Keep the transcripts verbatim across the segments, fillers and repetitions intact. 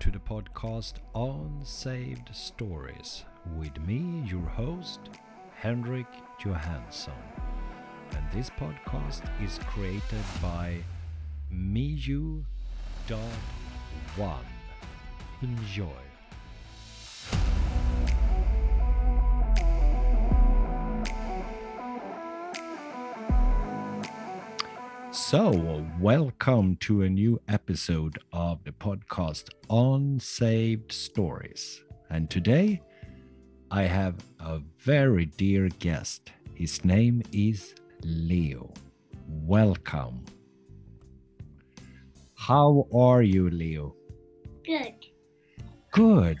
to the podcast Unsaved Stories with me, your host, Henrik Johansson. And this podcast is created by miju dot one. Enjoy. So, welcome to a new episode of the podcast Unsaved Stories. And today I have a very dear guest. His name is Leo. Welcome. How are you, Leo? Good. Good.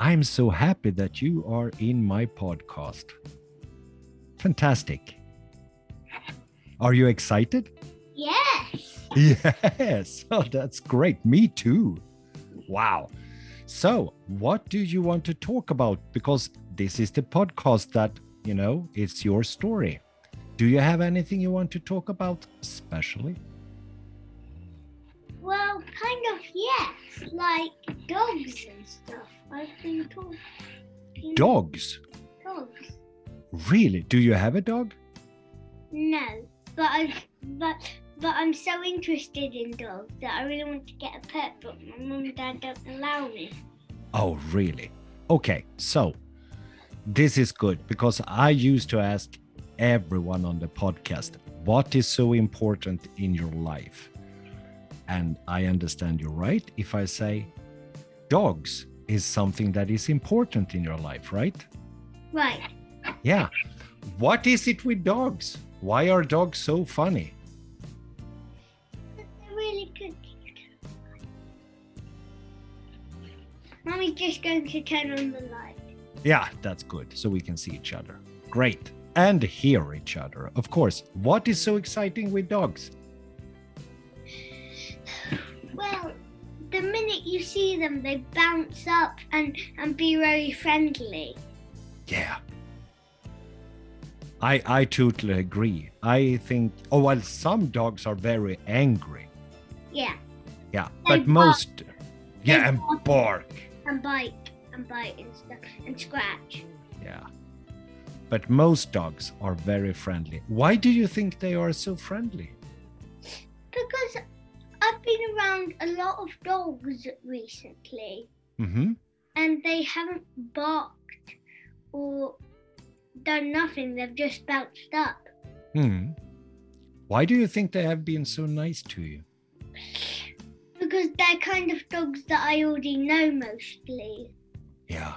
I'm so happy that you are in my podcast. Fantastic. Are you excited? Yes. Yes. Oh, that's great. Me too. Wow. So, what do you want to talk about? Because this is the podcast that, you know, it's your story. Do you have anything you want to talk about specially? Well, kind of, yes. Like dogs and stuff. I've been talking. Dogs? Dogs. Really? Do you have a dog? No. But I'm, but, but I'm so interested in dogs that I really want to get a pet, but my mum and dad don't allow me. Oh, really? Okay, so this is good because I used to ask everyone on the podcast, what is so important in your life? And I understand you're right if I say dogs is something that is important in your life, right? Right. Yeah. What is it with dogs? Why are dogs so funny? They're really good. Mommy's just going to turn on the light. Yeah, that's good. So we can see each other. Great. And hear each other. Of course. What is so exciting with dogs? Well, the minute you see them, they bounce up and, and be very friendly. Yeah. I, I totally agree. I think, oh, well, some dogs are very angry. Yeah. Yeah, but and most... Bark. Yeah, and, and bark. And bite, and bite and stuff, and scratch. Yeah. But most dogs are very friendly. Why do you think they are so friendly? Because I've been around a lot of dogs recently. Mm-hmm. And they haven't barked or... done nothing, they've just bounced up. Hmm. Why do you think they have been so nice to you? Because they're kind of dogs that I already know mostly. Yeah.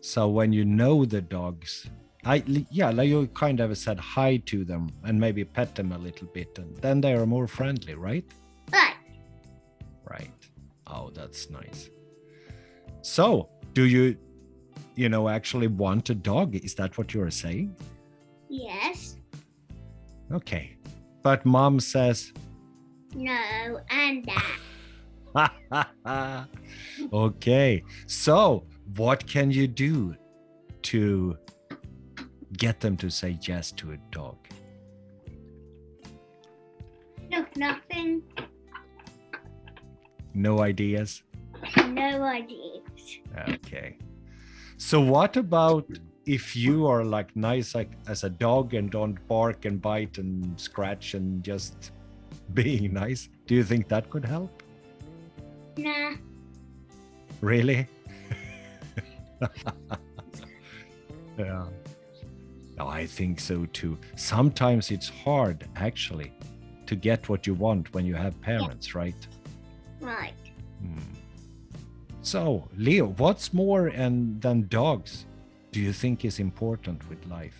So when you know the dogs, I yeah, like you kind of said hi to them and maybe pet them a little bit and then they are more friendly, right? Right. Right. Oh, that's nice. So, do you you know, actually want a dog. Is that what you're saying? Yes. Okay. But mom says... No, and that. Okay. So, what can you do to get them to say yes to a dog? No, nothing. No ideas? No ideas. Okay. So what about if you are like nice like as a dog and don't bark and bite and scratch and just being nice? Do you think that could help? Nah. Really? Yeah. No, I think so too. Sometimes it's hard actually to get what you want when you have parents, yeah. Right? Right. Hmm. So, Leo, what's more and, than dogs do you think is important with life?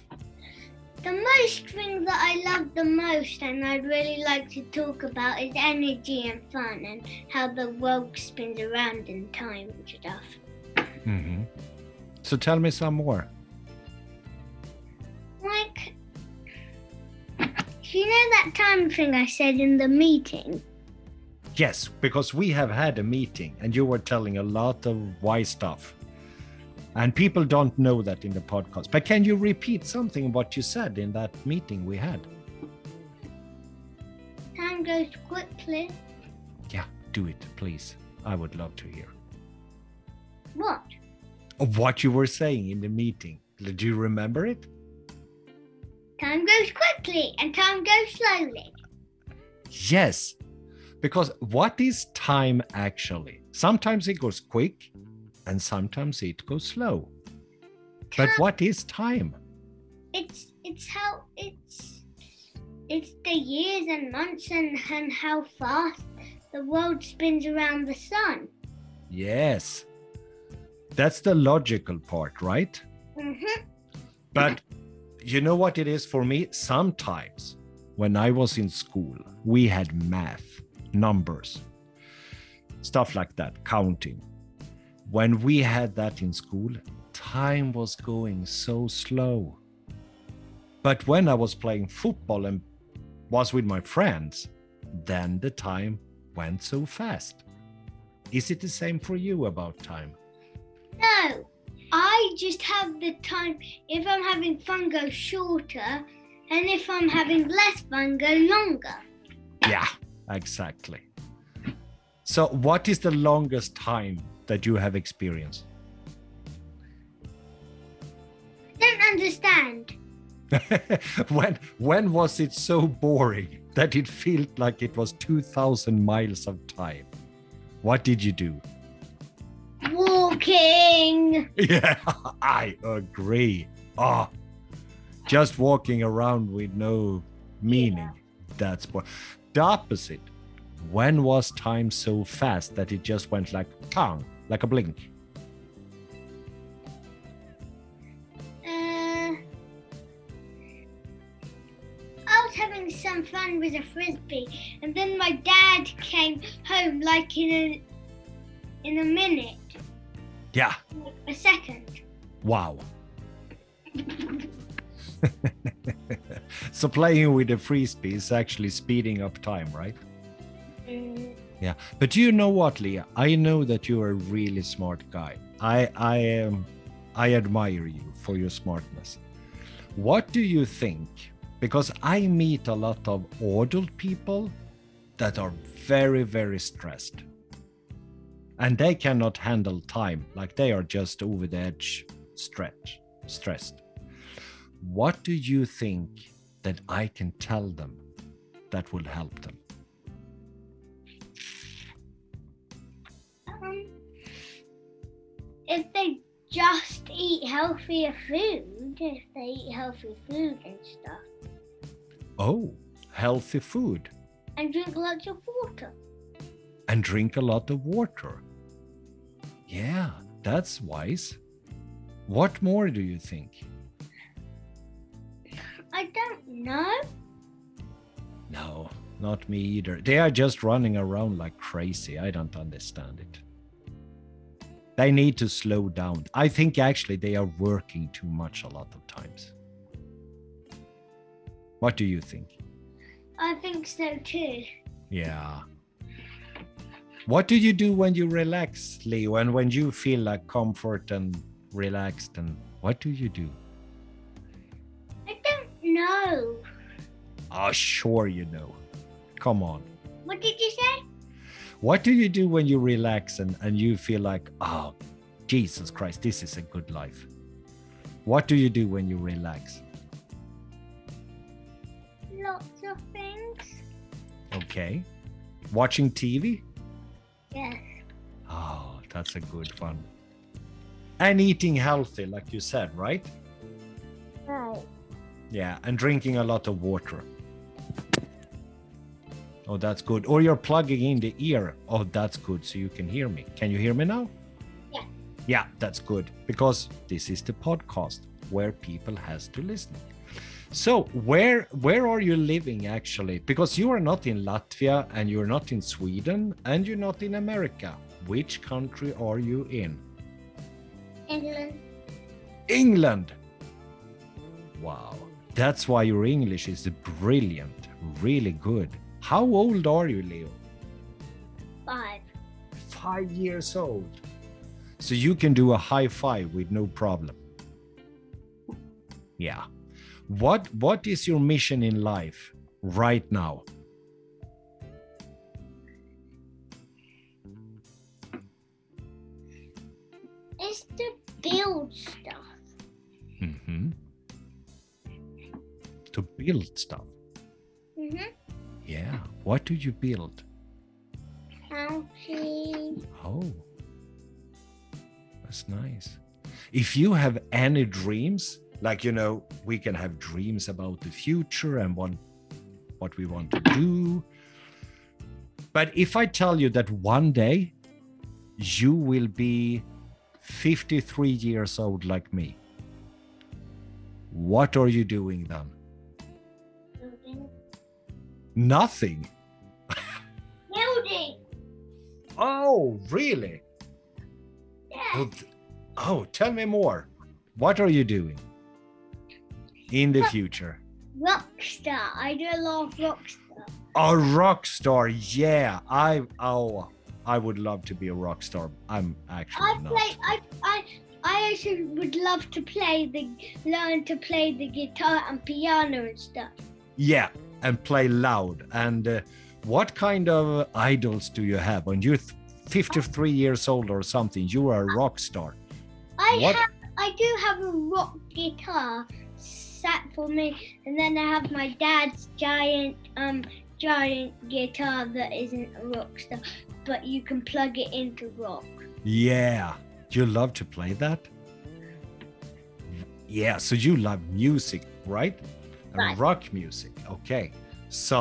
The most thing that I love the most and I'd really like to talk about is energy and fun and how the world spins around in time and stuff. Mm-hmm. So tell me some more. Like, do you know that time thing I said in the meeting? Yes, because we have had a meeting and you were telling a lot of why stuff. And people don't know that in the podcast. But can you repeat something what you said in that meeting we had? Time goes quickly. Yeah, do it, please. I would love to hear. What? What you were saying in the meeting. Do you remember it? Time goes quickly and time goes slowly. Yes, because what is time actually? Sometimes it goes quick and sometimes it goes slow. Time, but what is time? It's it's how it's it's the years and months and, and how fast the world spins around the sun. Yes. That's the logical part, right? Mm-hmm. But you know what it is for me? Sometimes when I was in school, we had math, numbers, stuff like that, counting. When we had that in school, time was going so slow. But when I was playing football and was with my friends, then the time went so fast. Is it the same for you about time? No, I just have the time. If I'm having fun, go shorter, and if I'm having less fun, go longer. Yeah, exactly. So what is the longest time that you have experienced? I don't understand. when, when was it so boring that it felt like it was two thousand miles of time? What did you do? Walking. Yeah, I agree. Ah, oh, just walking around with no meaning. Yeah. That's bo- the opposite. When was time so fast that it just went like pang, like a blink? Uh, I was having some fun with a frisbee, and then my dad came home like in a in a minute. Yeah. A second. Wow. So playing with the frisbee is actually speeding up time, right? Mm. Yeah. But you know what, Leah? I know that you're a really smart guy. I I am um, I admire you for your smartness. What do you think? Because I meet a lot of adult people that are very, very stressed. And they cannot handle time, like they are just over the edge, stretch, stressed. What do you think that I can tell them that will help them? Um, if they just eat healthier food, if they eat healthy food and stuff. Oh, healthy food. And drink lots of water. And drink a lot of water. Yeah, that's wise. What more do you think? I don't know. No, not me either. They are just running around like crazy. I don't understand it. They need to slow down. I think actually they are working too much a lot of times. What do you think? I think so too. Yeah. What do you do when you relax, Leo, and when you feel like comfort and relaxed, and what do you do? I don't know. Oh, sure you know. Come on. What did you say? What do you do when you relax and, and you feel like, oh, Jesus Christ, this is a good life? What do you do when you relax? Lots of things. Okay. Watching T V? Yes. Oh, that's a good one. And eating healthy, like you said, right? Right. Yeah, and drinking a lot of water. Oh, that's good. Or you're plugging in the ear. Oh, that's good, so you can hear me. Can you hear me now? Yeah. Yeah, that's good, because this is the podcast where people has to listen. So where where are you living actually? Because you are not in Latvia and you're not in Sweden and you're not in America. Which country are you in? England. England. Wow. That's why your English is brilliant, really good. How old are you, Leo? Five. Five years old. So you can do a high five with no problem. Yeah. What what is your mission in life right now? to build stuff. Mm-hmm. Yeah. What do you build? Houses. Oh, that's nice. If you have any dreams, like, you know, we can have dreams about the future and one, what we want to do. But if I tell you that one day you will be fifty-three years old like me, what are you doing then? Building. Nothing. Building. Oh, really? Yeah. Oh, tell me more. What are you doing in the future? Rockstar. I do a lot of rockstar. A rock star, yeah. I oh, I would love to be a rock star. I'm actually I not. Play, I I I actually would love to play the learn to play the guitar and piano and stuff. Yeah, and play loud. And uh, what kind of idols do you have? When you're fifty-three years old or something, you are a rock star. I what? have. I do have a rock guitar set for me, and then I have my dad's giant um giant guitar that isn't a rock star, but you can plug it into rock. Yeah, you love to play that? Yeah, so you love music, right? Right. Rock music, okay. So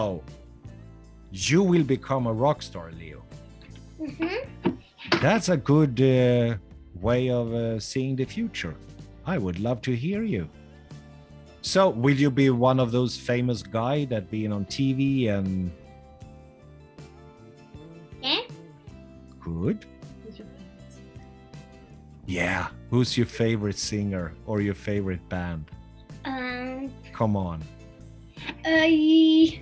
you will become a rock star, Leo. Mm-hmm. That's a good... Uh, way of uh, seeing the future. I would love to hear you. So will you be one of those famous guy that being on T V and... Yeah. Good. Who's your favorite? Yeah. Who's your favorite singer or your favorite band? Um. Come on. I...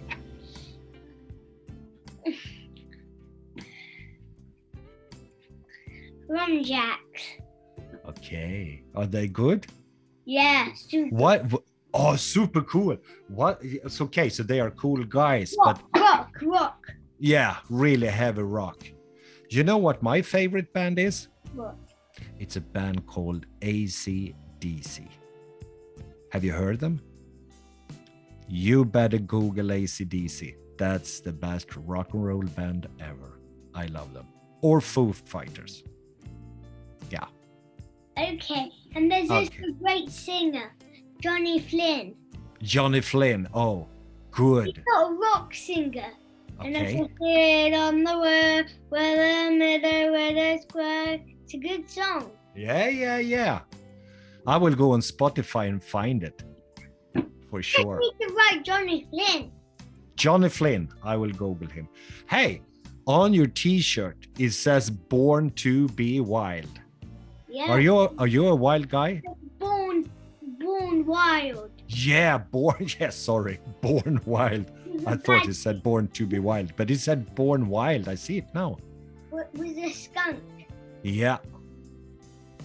Rum Jacks. Okay. Are they good? Yeah. Super. What? Oh, super cool. What? It's okay. So they are cool guys. Rock, but rock, rock. Yeah, really heavy rock. You know what my favorite band is? What? It's a band called A C D C. Have you heard them? You better Google A C D C. That's the best rock and roll band ever. I love them. Or Foo Fighters. Yeah. Okay, and there's this okay. great singer, Johnny Flynn. Johnny Flynn, oh, good. He's not a rock singer. Okay. And I put it on the word, where the middle, where the square. It's a good song. Yeah, yeah, yeah. I will go on Spotify and find it, for sure. I need to write Johnny Flynn. Johnny Flynn, I will Google him. Hey, on your T-shirt, it says born to be wild. Yeah. Are you are you a wild guy? Born, born wild. Yeah, born. Yeah, sorry, born wild. I thought it said born to be wild, but it said born wild. I see it now. With a skunk. Yeah.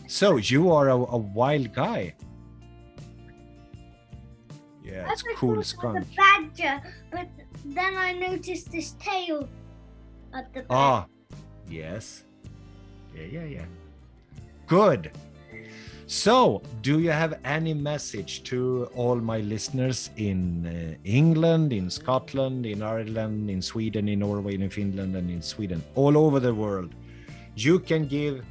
So you are a, a wild guy. Yeah, it's cool skunk. I thought it was a badger, but then I noticed this tail at the back. Ah, yes. Yeah, yeah, yeah. Good. So, do you have any message to all my listeners in uh, England, in Scotland, in Ireland, in Sweden, in Norway, in Finland, and in Sweden, all over the world? You can give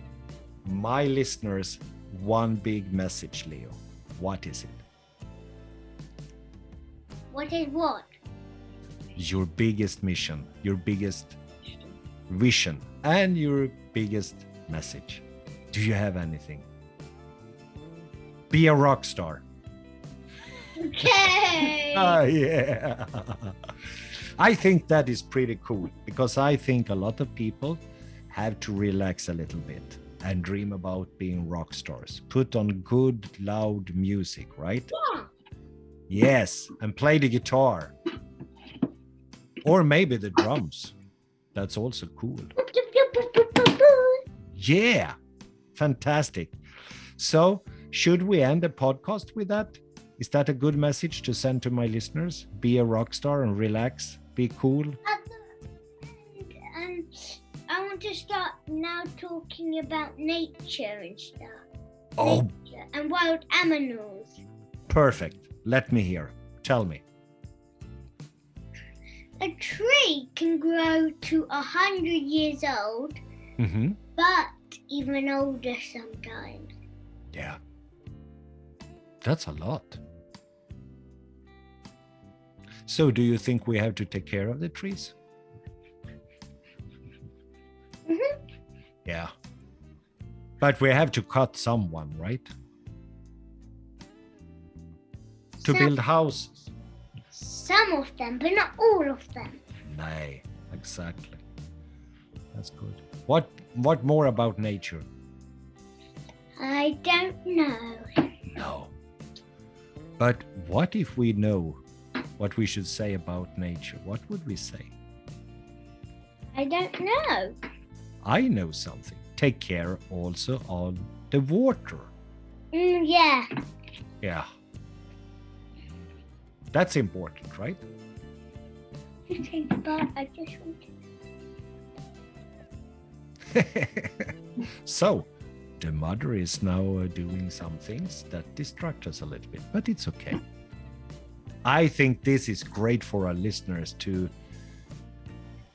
my listeners one big message, Leo. What is it? What is what? Your biggest mission, your biggest vision, and your biggest message. Do you have anything? Be a rock star. Okay. Oh, yeah. I think that is pretty cool because I think a lot of people have to relax a little bit and dream about being rock stars. Put on good, loud music, right? Yeah. Yes, and play the guitar. Or maybe the drums. That's also cool. Yeah. Fantastic. So should we end the podcast with that? Is that a good message to send to my listeners? Be a rock star and relax. Be cool. Um, I want to start now talking about nature and stuff. Oh. Nature and wild animals. Perfect. Let me hear. Tell me. a tree can grow to a hundred years old, mm-hmm. but even older sometimes. Yeah. That's a lot. So do you think we have to take care of the trees? Mm-hmm. Yeah. But we have to cut someone, right? To some, build houses. Some of them, but not all of them. Nay, exactly. That's good. What what more about nature? I don't know. No. But what if we know what we should say about nature? What would we say? I don't know. I know something. Take care also on the water. Mm, yeah. Yeah. That's important, right? I just want to. So, the mother is now doing some things that distract us a little bit, but it's okay. I think this is great for our listeners to,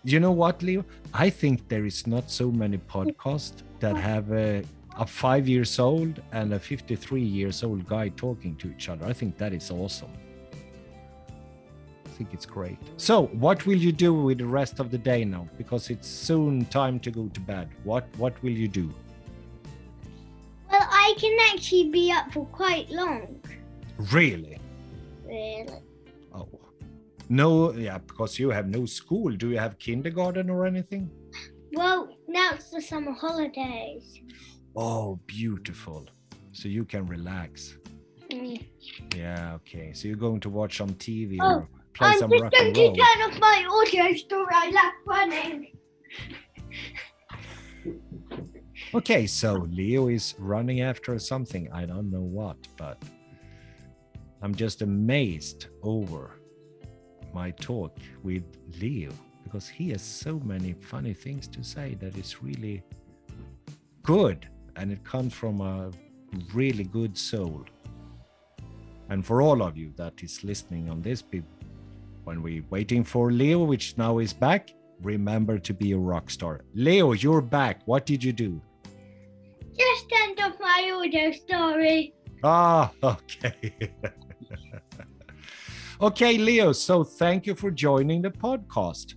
you know what, Leo? I think there is not so many podcasts that have a, a five years old and a fifty-three years old guy talking to each other. I think that is awesome. I think it's great. So what will you do with the rest of the day now? Because it's soon time to go to bed. What what will you do? Well, I can actually be up for quite long. Really? Really. Oh. No, yeah, because you have no school. Do you have kindergarten or anything? Well, now it's the summer holidays. Oh, beautiful. So you can relax. Mm. Yeah, okay. So you're going to watch some T V oh. or... Play I'm some just rock going to roll. Turn off my audio store. I like running. Okay, so Leo is running after something. I don't know what, but I'm just amazed over my talk with Leo because he has so many funny things to say that is really good, and it comes from a really good soul. And for all of you that is listening on this, people, when we're waiting for Leo, which now is back, remember to be a rock star. Leo, you're back. What did you do? Just turned off my audio story. Ah, okay. Okay, Leo, so thank you for joining the podcast.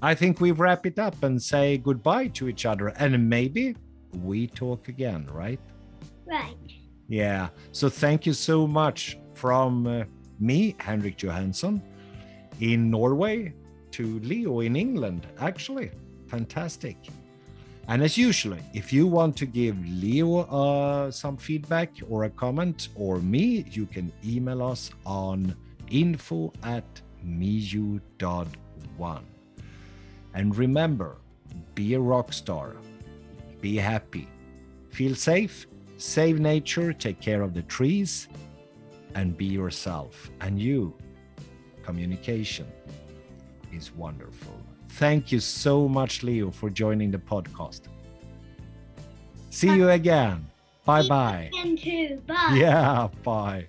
I think we wrap it up and say goodbye to each other, and maybe we talk again, right? Right. Yeah, so thank you so much from... Uh, me, Henrik Johansson, in Norway, to Leo in England. Actually, fantastic. And as usual, if you want to give Leo uh, some feedback or a comment or me, you can email us on info at miju.one. And remember, be a rock star, be happy, feel safe, save nature, take care of the trees, and be yourself. And you, communication is wonderful. Thank you so much, Leo, for joining the podcast. See you again. Bye-bye. Bye. Yeah, bye.